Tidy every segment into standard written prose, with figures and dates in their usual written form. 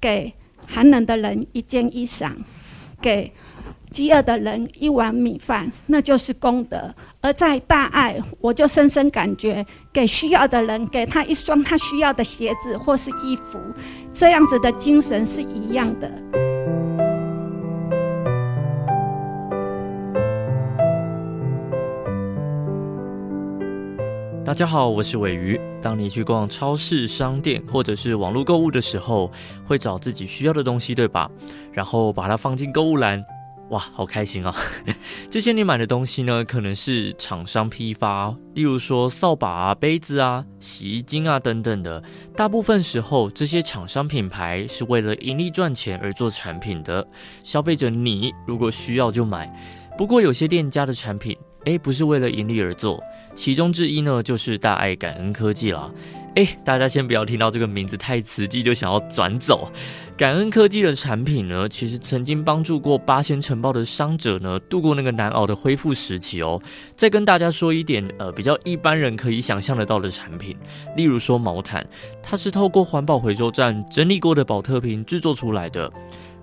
给寒冷的人一件衣裳，给饥饿的人一碗米饭，那就是功德。而在大爱，我就深深感觉，给需要的人，给他一双他需要的鞋子或是衣服，这样子的精神是一样的。大家好，我是尾鱼。当你去逛超市、商店或者是网络购物的时候，会找自己需要的东西，对吧？然后把它放进购物篮，哇，好开心啊！这些你买的东西呢，可能是厂商批发，例如说扫把啊、杯子啊、洗衣精啊等等的。大部分时候，这些厂商品牌是为了盈利赚钱而做产品的。消费者你如果需要就买，不过有些店家的产品，不是为了盈利而做，其中之一呢就是大爱感恩科技啦。大家先不要听到这个名字太刺激就想要转走。感恩科技的产品呢，其实曾经帮助过八仙城堡的伤者呢度过那个难熬的恢复时期哦。再跟大家说一点比较一般人可以想象得到的产品，例如说毛毯，它是透过环保回收站整理过的保特瓶制作出来的，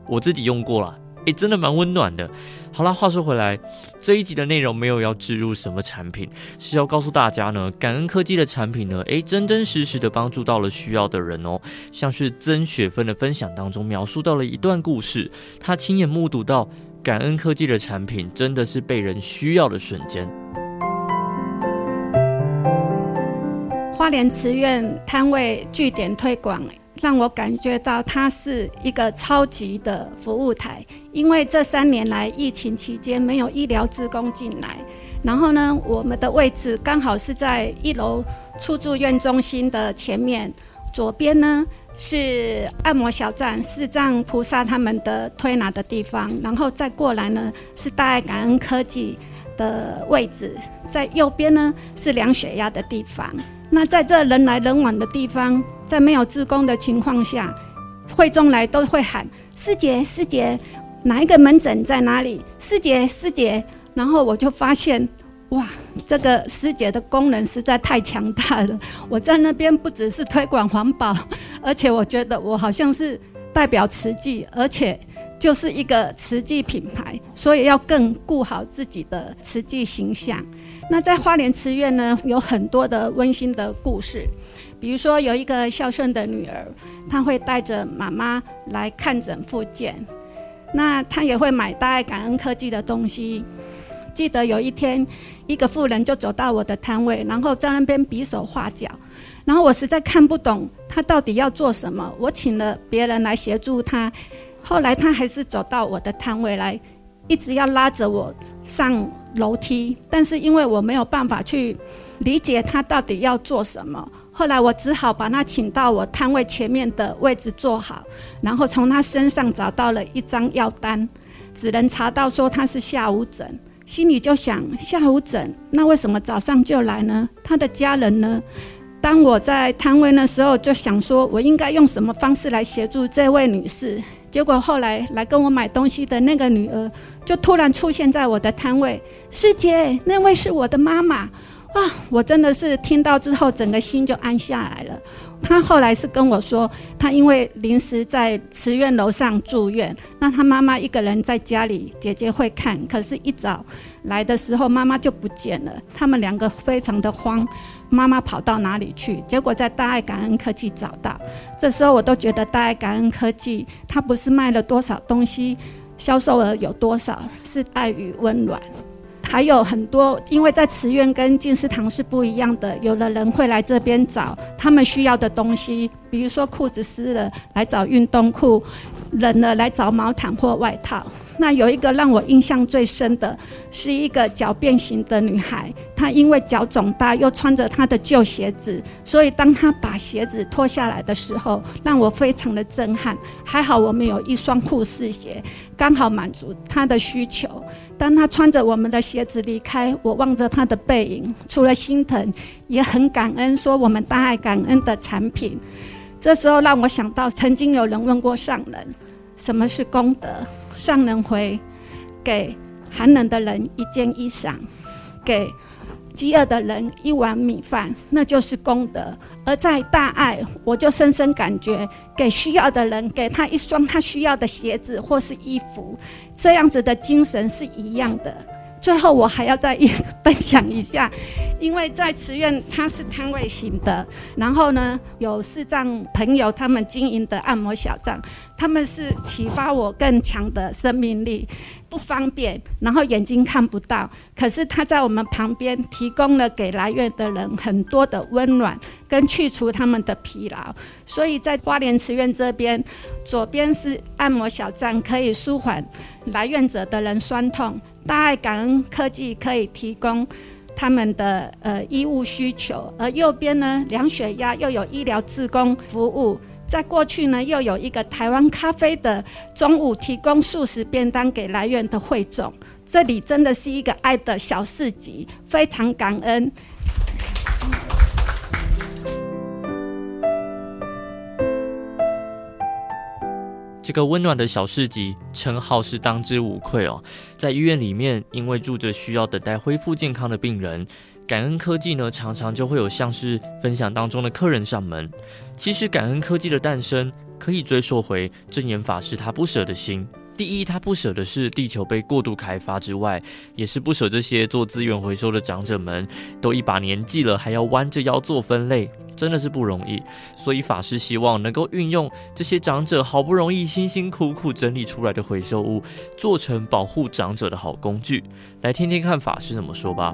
我自己用过啦，真的蛮温暖的。好啦，话说回来，这一集的内容没有要置入什么产品，是要告诉大家呢，感恩科技的产品呢，真真实实的帮助到了需要的人哦。像是曾雪芬的分享当中描述到了一段故事，她亲眼目睹到感恩科技的产品真的是被人需要的瞬间。花莲慈院摊位据点推广，让我感觉到它是一个超级的服务台，因为这3年来疫情期间没有医疗志工进来，然后呢，我们的位置刚好是在1楼出住院中心的前面，左边呢是按摩小站，是藏菩萨他们的推拿的地方，然后再过来呢是大爱感恩科技的位置，在右边呢是量血压的地方。那在这人来人往的地方，在没有志工的情况下，会众来都会喊师姐师姐，哪一个门诊在哪里，师姐师姐。然后我就发现，哇，这个师姐的功能实在太强大了。我在那边不只是推广环保，而且我觉得我好像是代表慈济，而且就是一个慈济品牌，所以要更顾好自己的慈济形象。那在花莲慈院呢，有很多的温馨的故事，比如说有一个孝顺的女儿，她会带着妈妈来看诊复健，那她也会买大爱感恩科技的东西。记得有一天，一个妇人就走到我的摊位，然后在那边比手画脚，然后我实在看不懂她到底要做什么，我请了别人来协助她，后来她还是走到我的摊位来，一直要拉着我上楼梯，但是因为我没有办法去理解他到底要做什么，后来我只好把他请到我摊位前面的位置坐好，然后从他身上找到了一张药单，只能查到说他是下午诊，心里就想，下午诊那为什么早上就来呢？他的家人呢？当我在摊位的时候就想说，我应该用什么方式来协助这位女士，结果后来来跟我买东西的那个女儿就突然出现在我的摊位，师姐，那位是我的妈妈。哇，我真的是听到之后整个心就安下来了。她后来是跟我说，她因为临时在慈院楼上住院，那她妈妈一个人在家里，姐姐会看，可是一早来的时候妈妈就不见了，他们2个非常的慌，妈妈跑到哪里去，结果在大爱感恩科技找到。这时候我都觉得大爱感恩科技它不是卖了多少东西，销售额有多少，是爱与温暖。还有很多，因为在慈院跟进士堂是不一样的，有的人会来这边找他们需要的东西，比如说裤子湿了来找运动裤，冷了来找毛毯或外套。那有一个让我印象最深的是一个脚变形的女孩，她因为脚肿大又穿着她的旧鞋子，所以当她把鞋子脱下来的时候让我非常的震撼，还好我们有一双护士鞋刚好满足她的需求。当她穿着我们的鞋子离开，我望着她的背影，除了心疼也很感恩，说我们大爱感恩的产品。这时候让我想到曾经有人问过上人什么是功德，上人回，给寒冷的人一件衣裳，给饥饿的人一碗米饭，那就是功德。而在大爱，我就深深感觉，给需要的人，给他一双他需要的鞋子或是衣服，这样子的精神是一样的。最后我还要再分享一下，因为在慈院它是摊位型的，然后呢有视障朋友他们经营的按摩小站，他们是启发我更强的生命力。不方便，然后眼睛看不到，可是他在我们旁边提供了给来院的人很多的温暖跟去除他们的疲劳。所以在花莲慈院这边，左边是按摩小站，可以舒缓来院者的人酸痛。大爱感恩科技可以提供他们的医务需求，而右边呢量血压又有医疗志工服务。在过去呢，又有一个台湾咖啡的中午提供素食便当给来院的会众。这里真的是一个爱的小市集，非常感恩。这个温暖的小市集称号是当之无愧哦。在医院里面，因为住着需要等待恢复健康的病人，感恩科技呢常常就会有像是分享当中的客人上门。其实感恩科技的诞生可以追溯回证严法师他不舍的心。第一，他不舍的是地球被过度开发之外，也是不舍这些做资源回收的长者们都一把年纪了还要弯着腰做分类，真的是不容易。所以法师希望能够运用这些长者好不容易辛辛苦苦整理出来的回收物，做成保护长者的好工具。来听听看法师怎么说吧。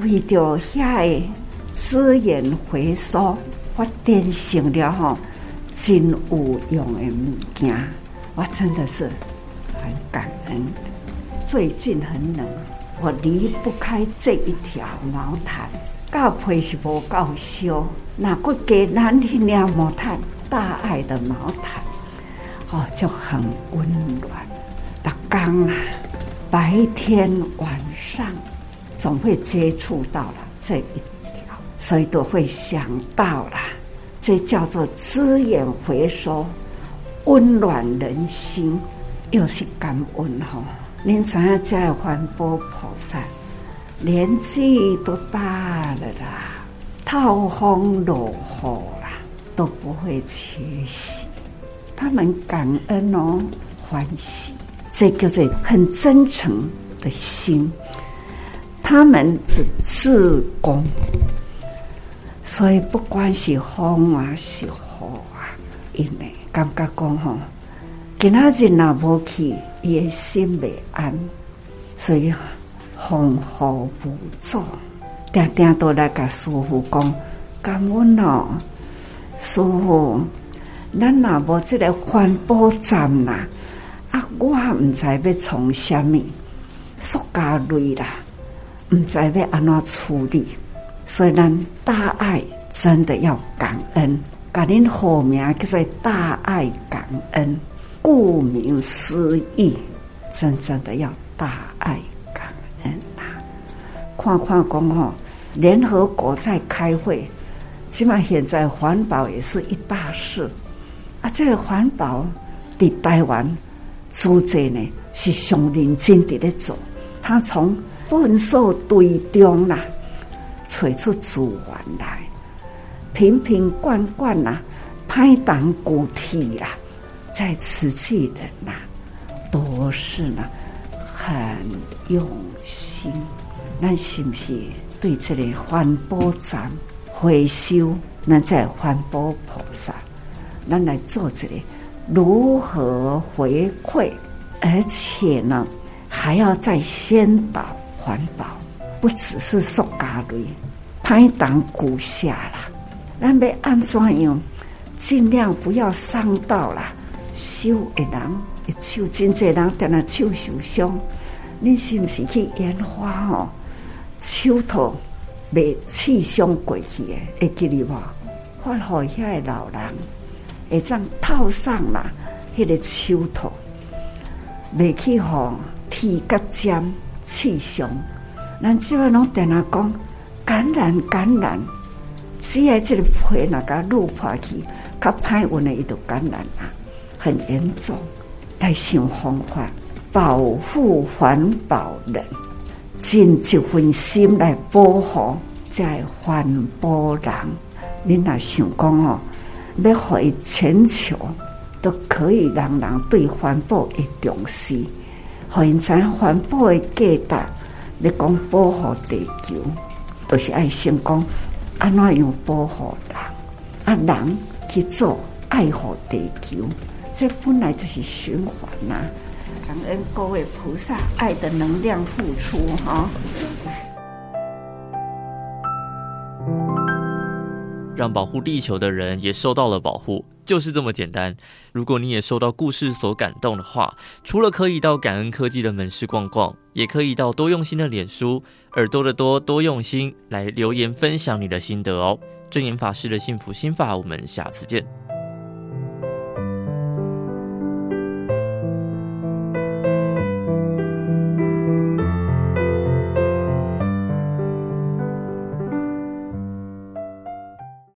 为着遐个资源回收，发展成了吼真有用的物件，我真的是很感恩。最近很冷，我离不开这一条毛毯，到皮是无够烧，哪个给咱那条毛毯？大爱的毛毯，哦，就很温暖。每天啊，白天晚上总会接触到了这一条，所以都会想到了，这叫做资源回收，温暖人心，又是感恩吼。您知影这环保菩萨年纪都大了啦，透风落雨啦都不会缺席，他们感恩哦，欢喜，这叫做很真诚的心。他们是志工，所以不管是风啊是雨啊，因呢感觉讲吼，今仔日若无去，伊的心未安，所以风雨无阻，定定都来甲师父讲，感恩哦，师父，咱若无这个环保站啦，啊，我唔知要从虾米，塑胶类啦。不知道要怎麼處理，所以我們大愛真的要感恩，把你們好名叫做大愛感恩，顧名思義，真正的要大愛感恩啊。看看說聯合國在開會，現在環保也是一大事啊，這個環保在台灣組織呢是最認真地在做，他從糞掃堆中啦，找出資源来，瓶瓶罐罐啦，拍档固体啦，在瓷器人呐、啊，都是呢很用心。咱是不是对这个环保站回收，咱在环保菩萨，咱来做这个如何回馈，而且呢还要再宣导。环保不只是塑胶类，歹当骨下啦，咱要安怎样？尽量不要伤到啦，手的人，手真侪人在那手受伤，恁是不是去研发吼？手头袂刺伤过去的，会记哩无？发好遐个老人，会将套上啦，迄、那个手头袂去吼剃甲尖。气象咱即摆拢定啊讲感染，只要这个皮那个露破去，较歹闻的伊就感染啊，很严重。来想方法，保护环保人，尽一份心来保护这环保人。你若想讲哦，要互伊全球都可以让人对环保的重视，互因知影环保的价值。你讲保护地球，就是爱先讲安怎样保护人，啊人去做爱护地球，这本来就是循环呐、啊。感恩各位菩萨爱的能量付出哈、哦，让保护地球的人也受到了保护，就是这么简单。如果你也受到故事所感动的话，除了可以到感恩科技的门市逛逛，也可以到多用心的脸书耳朵的多用心来留言分享你的心得哦。证严法师的幸福心法，我们下次见。